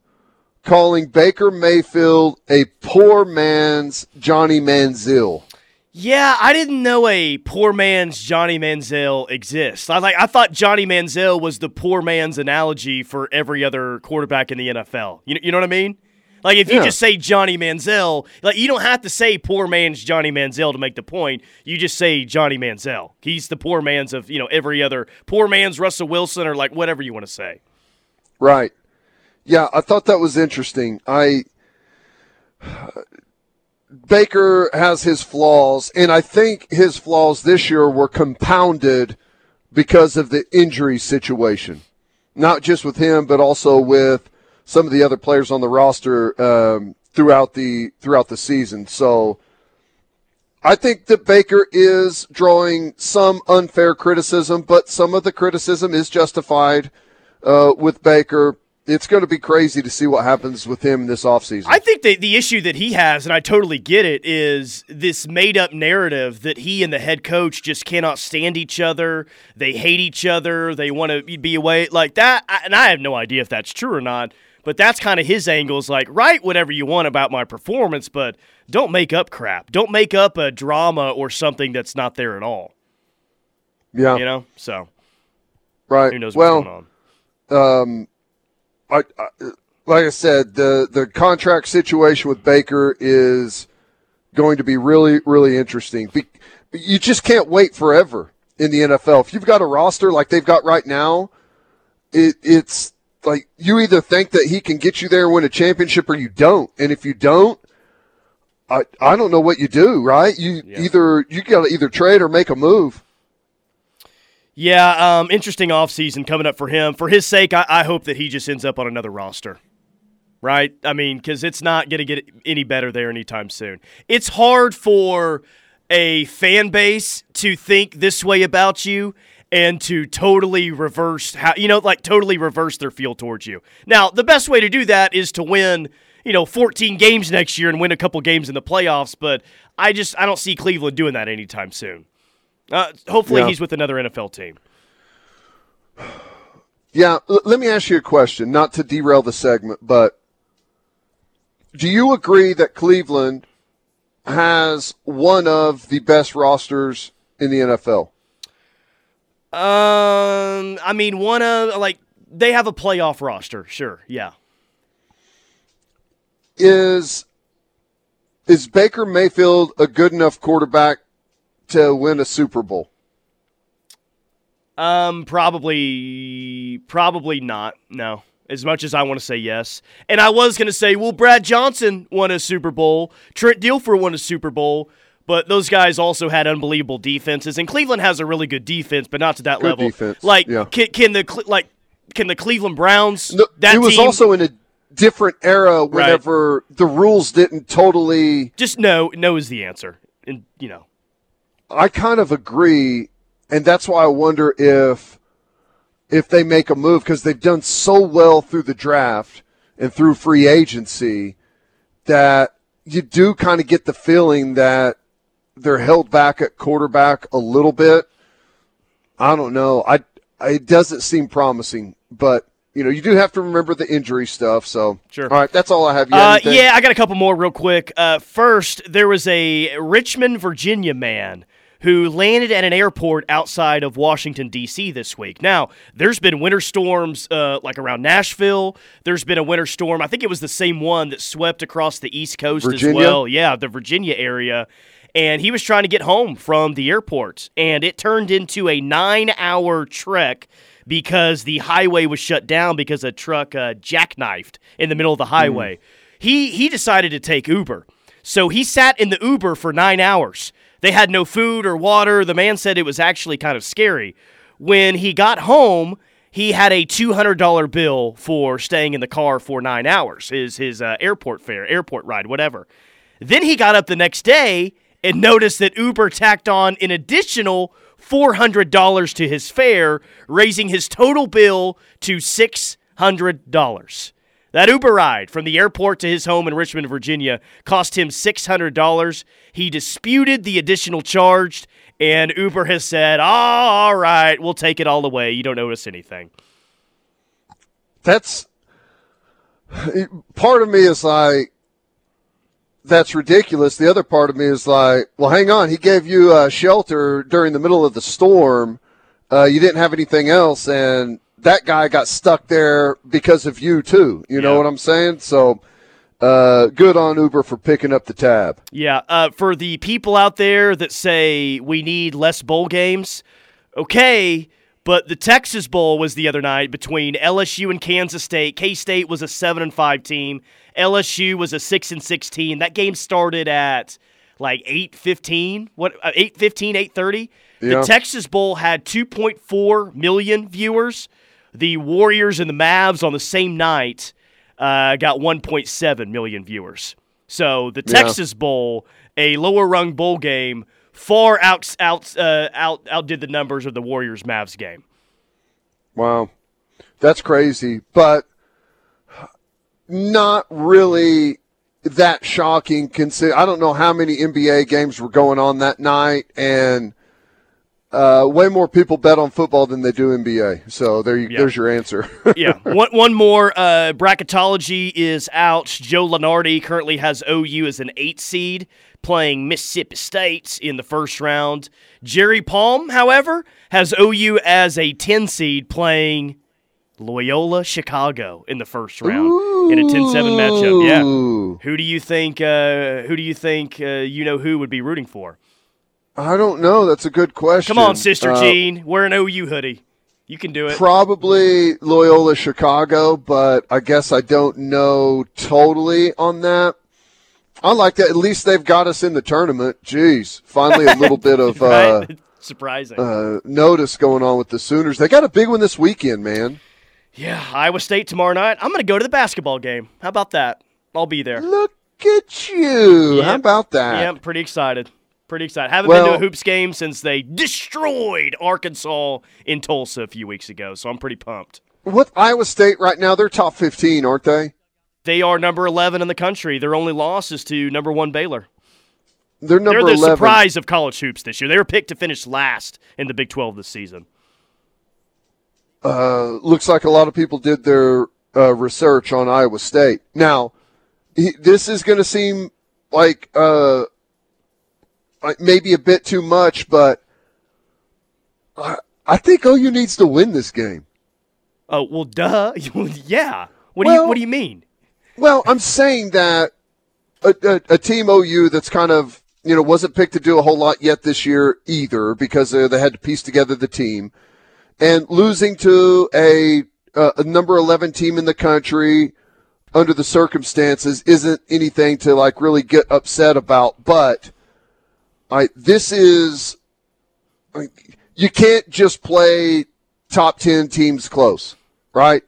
calling Baker Mayfield a poor man's Johnny Manziel? Yeah, I didn't know a poor man's Johnny Manziel exists. I like I thought Johnny Manziel was the poor man's analogy for every other quarterback in the N F L. You you know what I mean? Like, if you yeah. just say Johnny Manziel, like, you don't have to say poor man's Johnny Manziel to make the point. You just say Johnny Manziel. He's the poor man's of, you know, every other poor man's Russell Wilson or, like, whatever you want to say. Right. Yeah, I thought that was interesting. I Baker has his flaws, and I think his flaws this year were compounded because of the injury situation. Not just with him, but also with some of the other players on the roster um, throughout the throughout the season. So I think that Baker is drawing some unfair criticism, but some of the criticism is justified uh, with Baker. It's going to be crazy to see what happens with him this offseason. I think the, the issue that he has, and I totally get it, is this made-up narrative that he and the head coach just cannot stand each other. They hate each other. They want to be away like that. I, and I have no idea if that's true or not. But that's kind of his angle is like, write whatever you want about my performance, but don't make up crap. Don't make up a drama or something that's not there at all. Yeah. You know? So. Right. Who knows well, what's going on? Um, I, I, like I said, the, the contract situation with Baker is going to be really, really interesting. Be, you just can't wait forever in the N F L. If you've got a roster like they've got right now, it, it's – like, you either think that he can get you there and win a championship or you don't. And if you don't, I I don't know what you do, right? You yeah. either you got to either trade or make a move. Yeah, um, interesting offseason coming up for him. For his sake, I, I hope that he just ends up on another roster, right? I mean, because it's not going to get any better there anytime soon. It's hard for a fan base to think this way about you and to totally reverse how you know, like totally reverse their feel towards you. Now, the best way to do that is to win, you know, fourteen games next year and win a couple games in the playoffs. But I just I don't see Cleveland doing that anytime soon. Uh, hopefully, yeah. he's with another N F L team. Yeah, l- let me ask you a question, not to derail the segment, but do you agree that Cleveland has one of the best rosters in the N F L? Um, I mean, one of, like, they have a playoff roster, sure, yeah. Is is Baker Mayfield a good enough quarterback to win a Super Bowl? Um, probably, probably not, no. As much as I want to say yes. And I was going to say, well, Brad Johnson won a Super Bowl, Trent Dilfer won a Super Bowl, but those guys also had unbelievable defenses, and Cleveland has a really good defense, but not to that good level. Defense. Like, yeah. can, can the like can the Cleveland Browns? No, that it was team, also in a different era. Whenever right. the rules didn't totally just no, no is the answer, and you know, I kind of agree, and that's why I wonder if if they make a move because they've done so well through the draft and through free agency that you do kind of get the feeling that they're held back at quarterback a little bit. I don't know. I, I it doesn't seem promising, but you know, you do have to remember the injury stuff. So, sure. All right, that's all I have. Uh, yeah, I got a couple more real quick. Uh, first, there was a Richmond, Virginia man who landed at an airport outside of Washington, D C this week. Now, there's been winter storms uh, like around Nashville. There's been a winter storm. I think it was the same one that swept across the East Coast Virginia? as well. Yeah, the Virginia area. And he was trying to get home from the airport, and it turned into a nine-hour trek because the highway was shut down because a truck uh, jackknifed in the middle of the highway. Mm. He he decided to take Uber. So he sat in the Uber for nine hours. They had no food or water. The man said it was actually kind of scary. When he got home, he had a two hundred dollars bill for staying in the car for nine hours, his, his uh, airport fare, airport ride, whatever. Then he got up the next day and noticed that Uber tacked on an additional four hundred dollars to his fare, raising his total bill to six hundred dollars. That Uber ride from the airport to his home in Richmond, Virginia, cost him six hundred dollars. He disputed the additional charge, and Uber has said, oh, all right, we'll take it all away. You don't owe us anything. That's – part of me is like, that's ridiculous. The other part of me is like, well, hang on. He gave you uh, shelter during the middle of the storm. Uh, you didn't have anything else, and – that guy got stuck there because of you, too. You yeah. know what I'm saying? So uh, good on Uber for picking up the tab. Yeah, uh, for the people out there that say we need less bowl games, okay, but the Texas Bowl was the other night between L S U and Kansas State. K-State was a seven and five team. L S U was a six and six team. That game started at like eight fifteen, what, eight fifteen, eight thirty. Yeah. The Texas Bowl had two point four million viewers. The Warriors and the Mavs on the same night uh, got one point seven million viewers. So the yeah. Texas Bowl, a lower-rung bowl game, far out, out, uh, out outdid the numbers of the Warriors-Mavs game. Wow. That's crazy, but not really that shocking. Consider- I don't know how many N B A games were going on that night, and – Uh, way more people bet on football than they do N B A. So there, you, yeah. there's your answer. yeah. One, one more. Uh, bracketology is out. Joe Lenardi currently has O U as an eight seed, playing Mississippi State in the first round. Jerry Palm, however, has O U as a ten seed, playing Loyola Chicago in the first round. Ooh. In a ten seven matchup. Yeah. Who do you think? Uh, who do you think? Uh, you know who would be rooting for? I don't know. That's a good question. Come on, Sister uh, Jean. Wear an O U hoodie. You can do it. Probably Loyola Chicago, but I guess I don't know totally on that. I like that. At least they've got us in the tournament. Jeez. Finally a little bit of right? uh, surprising uh, notice going on with the Sooners. They got a big one this weekend, man. Yeah, Iowa State tomorrow night. I'm going to go to the basketball game. How about that? I'll be there. Look at you. Yep. How about that? Yeah, I'm pretty excited. Pretty excited. Haven't well, been to a hoops game since they destroyed Arkansas in Tulsa a few weeks ago, so I'm pretty pumped. With Iowa State right now, they're top fifteen, aren't they? They are number eleven in the country. Their only loss is to number one Baylor. They're number eleven. They're the eleven. Surprise of college hoops this year. They were picked to finish last in the Big twelve this season. Uh, looks like a lot of people did their uh, research on Iowa State. Now, he, this is going to seem like uh, – maybe a bit too much, but I, I think O U needs to win this game. Oh, well, duh. yeah. What well, do you What do you mean? Well, I'm saying that a, a, a team O U that's kind of, you know, wasn't picked to do a whole lot yet this year either because uh, they had to piece together the team, and losing to a, uh, a number eleven team in the country under the circumstances isn't anything to like really get upset about, but. I, this is – you can't just play top ten teams close, right?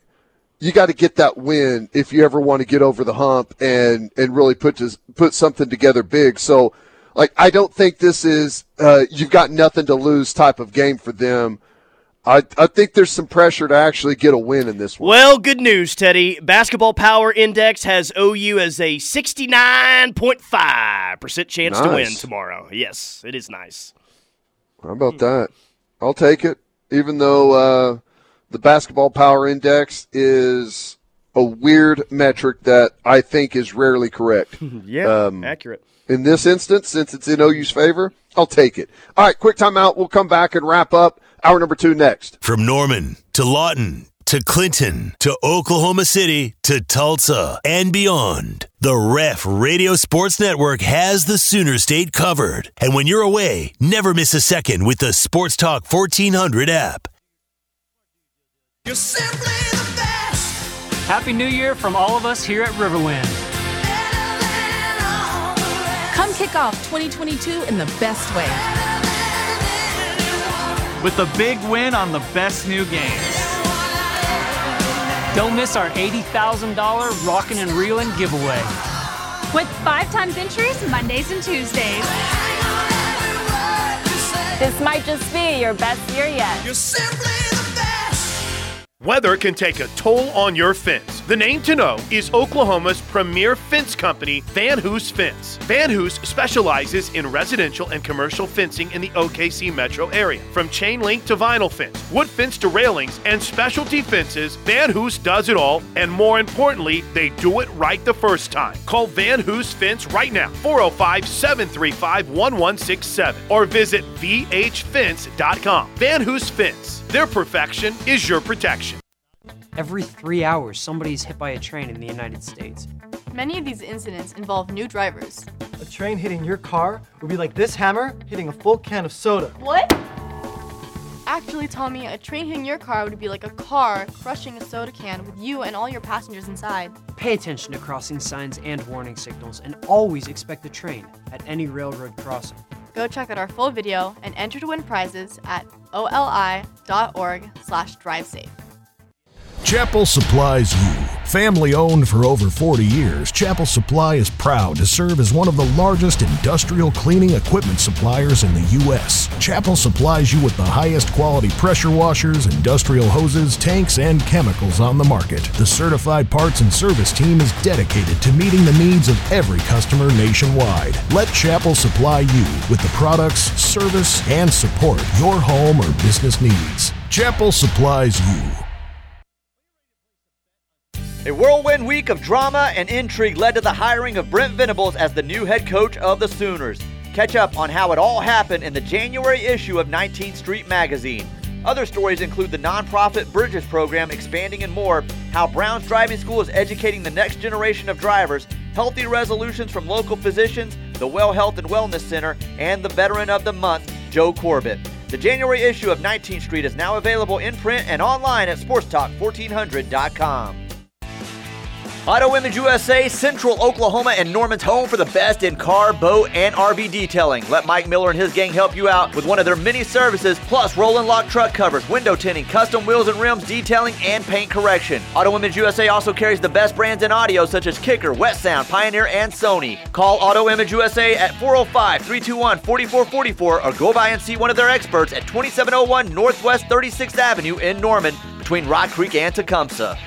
You got to get that win if you ever want to get over the hump and, and really put to, put something together big. So, like, I don't think this is uh, you've got nothing to lose type of game for them. I, I think there's some pressure to actually get a win in this one. Well, good news, Teddy. Basketball Power Index has O U as a sixty-nine point five percent chance nice. to win tomorrow. Yes, it is nice. How about that? I'll take it, even though uh, the Basketball Power Index is a weird metric that I think is rarely correct. yeah, um, accurate. In this instance, since it's in O U's favor, I'll take it. All right, quick timeout. We'll come back and wrap up. Hour number two next. From Norman to Lawton to Clinton to Oklahoma City to Tulsa and beyond, the Ref Radio Sports Network has the Sooner State covered. And when you're away, never miss a second with the Sports Talk fourteen hundred app. You're simply the best. Happy New Year from all of us here at Riverwind. Come kick off twenty twenty-two in the best way. With a big win on the best new games. Don't miss our eighty thousand dollars Rockin' and Reelin' giveaway. With five-times entries, Mondays and Tuesdays. This might just be your best year yet. You're simply the best. Weather can take a toll on your fence. The name to know is Oklahoma's premier fence company, Vanhoose Fence. Vanhoose specializes in residential and commercial fencing in the O K C metro area. From chain link to vinyl fence, wood fence to railings, and specialty fences, Vanhoose does it all, and more importantly, they do it right the first time. Call Vanhoose Fence right now, four oh five, seven three five, one one six seven, or visit v h fence dot com. Vanhoose Fence, their perfection is your protection. Every three hours, somebody is hit by a train in the United States. Many of these incidents involve new drivers. A train hitting your car would be like this hammer hitting a full can of soda. What? Actually, Tommy, a train hitting your car would be like a car crushing a soda can with you and all your passengers inside. Pay attention to crossing signs and warning signals, and always expect the train at any railroad crossing. Go check out our full video and enter to win prizes at o l i dot org slash drive safe. Chapel supplies you. Family owned for over forty years, Chapel Supply is proud to serve as one of the largest industrial cleaning equipment suppliers in the U S. Chapel supplies you with the highest quality pressure washers, industrial hoses, tanks, and chemicals on the market. The certified parts and service team is dedicated to meeting the needs of every customer nationwide. Let Chapel supply you with the products, service, and support your home or business needs. Chapel supplies you. A whirlwind week of drama and intrigue led to the hiring of Brent Venables as the new head coach of the Sooners. Catch up on how it all happened in the January issue of nineteenth street Magazine. Other stories include the nonprofit Bridges program expanding and more, how Brown's Driving School is educating the next generation of drivers, healthy resolutions from local physicians, the Well Health and Wellness Center, and the Veteran of the Month, Joe Corbett. The January issue of nineteenth street is now available in print and online at sports talk fourteen hundred dot com. Auto Image U S A, Central Oklahoma, and Norman's home for the best in car, boat, and R V detailing. Let Mike Miller and his gang help you out with one of their many services, plus roll and lock truck covers, window tinting, custom wheels and rims, detailing, and paint correction. Auto Image U S A also carries the best brands in audio such as Kicker, Wet Sound, Pioneer, and Sony. Call Auto Image U S A at four oh five, three two one, four four four four or go by and see one of their experts at twenty-seven oh one Northwest thirty-sixth avenue in Norman between Rock Creek and Tecumseh.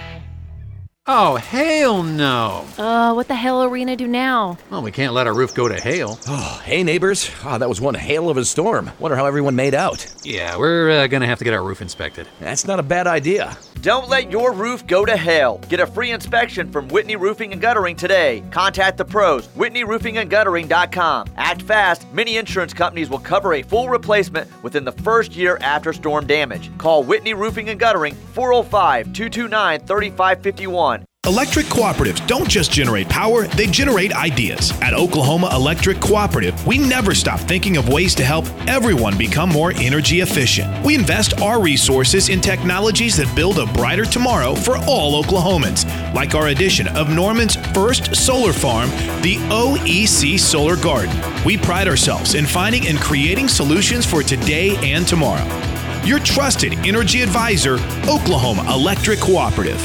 Oh, hail no. Uh, what the hell are we going to do now? Well, we can't let our roof go to hail. Oh, hey, neighbors. Oh, that was one hail of a storm. Wonder how everyone made out. Yeah, we're uh, going to have to get our roof inspected. That's not a bad idea. Don't let your roof go to hail. Get a free inspection from Whitney Roofing and Guttering today. Contact the pros, whitney roofing and guttering dot com. Act fast. Many insurance companies will cover a full replacement within the first year after storm damage. Call Whitney Roofing and Guttering, four oh five, two two nine, three five five one. Electric cooperatives don't just generate power, they generate ideas. At Oklahoma Electric Cooperative, we never stop thinking of ways to help everyone become more energy efficient. We invest our resources in technologies that build a brighter tomorrow for all Oklahomans, like our addition of Norman's first solar farm, the O E C Solar Garden. We pride ourselves in finding and creating solutions for today and tomorrow. Your trusted energy advisor, Oklahoma Electric Cooperative.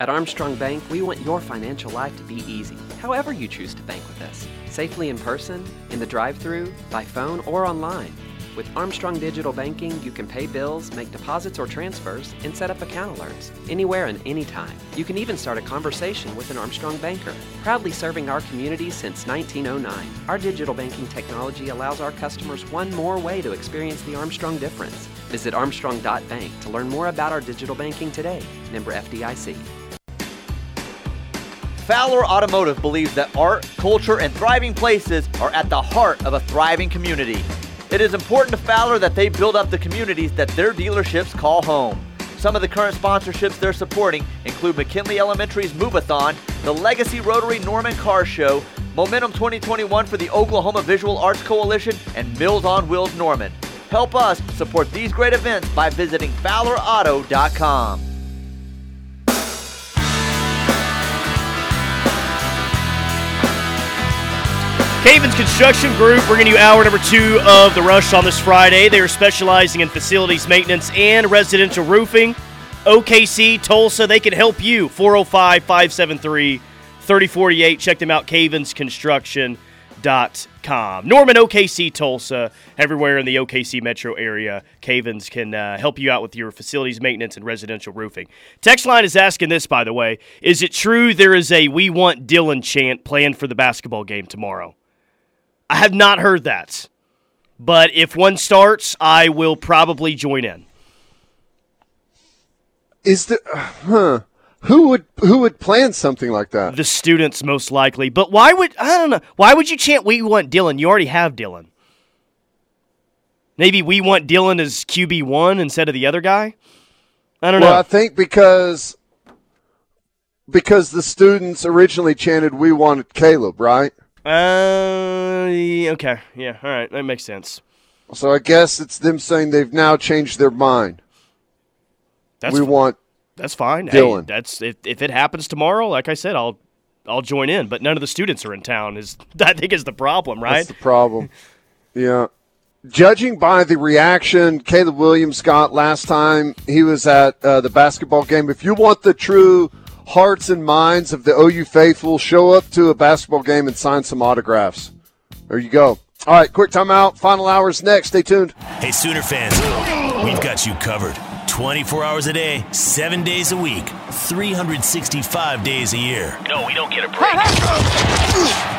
At Armstrong Bank, we want your financial life to be easy, however you choose to bank with us. Safely in person, in the drive-thru, by phone, or online. With Armstrong Digital Banking, you can pay bills, make deposits or transfers, and set up account alerts, anywhere and anytime. You can even start a conversation with an Armstrong banker. Proudly serving our community since nineteen oh nine, our digital banking technology allows our customers one more way to experience the Armstrong difference. Visit armstrong dot bank to learn more about our digital banking today. Member F D I C. Fowler Automotive believes that art, culture, and thriving places are at the heart of a thriving community. It is important to Fowler that they build up the communities that their dealerships call home. Some of the current sponsorships they're supporting include McKinley Elementary's Move-a-thon, the Legacy Rotary Norman Car Show, Momentum twenty twenty-one for the Oklahoma Visual Arts Coalition, and Mills on Wheels Norman. Help us support these great events by visiting Fowler Auto dot com. Cavens Construction Group bringing you hour number two of The Rush on this Friday. They are specializing in facilities maintenance and residential roofing. O K C, Tulsa, they can help you. four oh five, five seven three, three oh four eight. Check them out, Cavens Construction dot com. Norman, O K C, Tulsa, everywhere in the O K C metro area, Cavens can uh, help you out with your facilities maintenance and residential roofing. Text line is asking this, by the way. Is it true there is a "We Want Dylan" chant planned for the basketball game tomorrow? I have not heard that, but if one starts, I will probably join in. Is the huh? Who would who would plan something like that? The students, most likely. But why would I don't know? Why would you chant "We Want Dylan"? You already have Dylan. Maybe "We Want Dylan" is Q B one instead of the other guy. I don't well, know. Well, I think because because the students originally chanted "We Want Caleb," right? Uh, okay, yeah, all right, that makes sense. So I guess it's them saying they've now changed their mind. That's we f- want. That's fine, Dylan. Hey, that's if if it happens tomorrow. Like I said, I'll I'll join in. But none of the students are in town. Is I think is the problem, right? That's the problem. Yeah. Judging by the reaction, Caleb Williams got last time he was at uh, the basketball game. If you want the true hearts and minds of the O U faithful, show up to a basketball game and sign some autographs. There you go. All right, quick timeout. Final hours next. Stay tuned. Hey, Sooner fans, we've got you covered. twenty-four hours a day, seven days a week, three hundred sixty-five days a year. No, we don't get a break.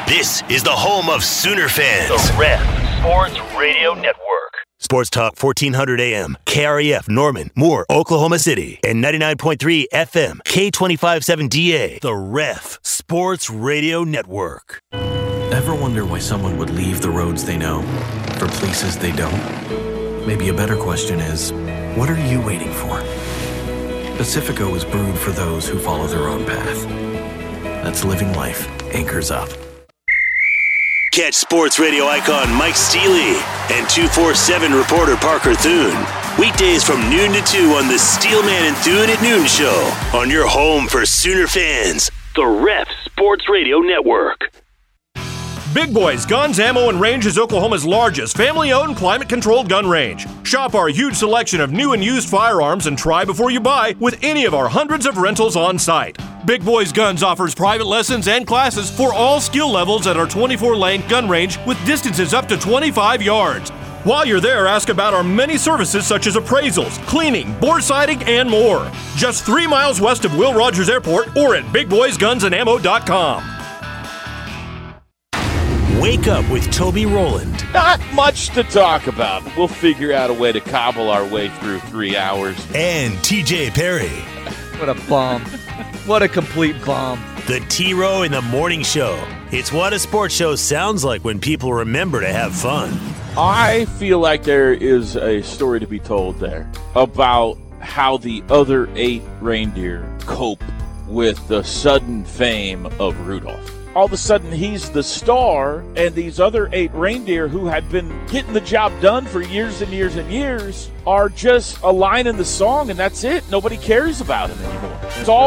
This is the home of Sooner fans. The Ref Sports Radio Network. Sports Talk fourteen hundred A M, K R E F, Norman, Moore, Oklahoma City, and ninety-nine point three F M, K two five seven D A, the Ref Sports Radio Network. Ever wonder why someone would leave the roads they know for places they don't? Maybe a better question is, what are you waiting for? Pacifico was brewed for those who follow their own path. That's living life. Anchors up. Catch sports radio icon Mike Steele and two forty-seven reporter Parker Thune. Weekdays from noon to two on the Steelman and Thune at Noon Show. On your home for Sooner fans, the Ref Sports Radio Network. Big Boys Guns, Ammo, and Range is Oklahoma's largest family-owned, climate-controlled gun range. Shop our huge selection of new and used firearms and try before you buy with any of our hundreds of rentals on site. Big Boys Guns offers private lessons and classes for all skill levels at our twenty-four lane gun range with distances up to twenty-five yards. While you're there, ask about our many services such as appraisals, cleaning, bore sighting, and more. Just three miles west of Will Rogers Airport or at big boys guns and ammo dot com. Wake Up with Toby Rowland. Not much to talk about. We'll figure out a way to cobble our way through three hours. And T J Perry. What a bomb. What a complete bomb. The T-Row in the Morning Show. It's what a sports show sounds like when people remember to have fun. I feel like there is a story to be told there about how the other eight reindeer cope with the sudden fame of Rudolph. All of a sudden, he's the star, and these other eight reindeer who had been getting the job done for years and years and years are just a line in the song, and that's it. Nobody cares about him anymore. It's all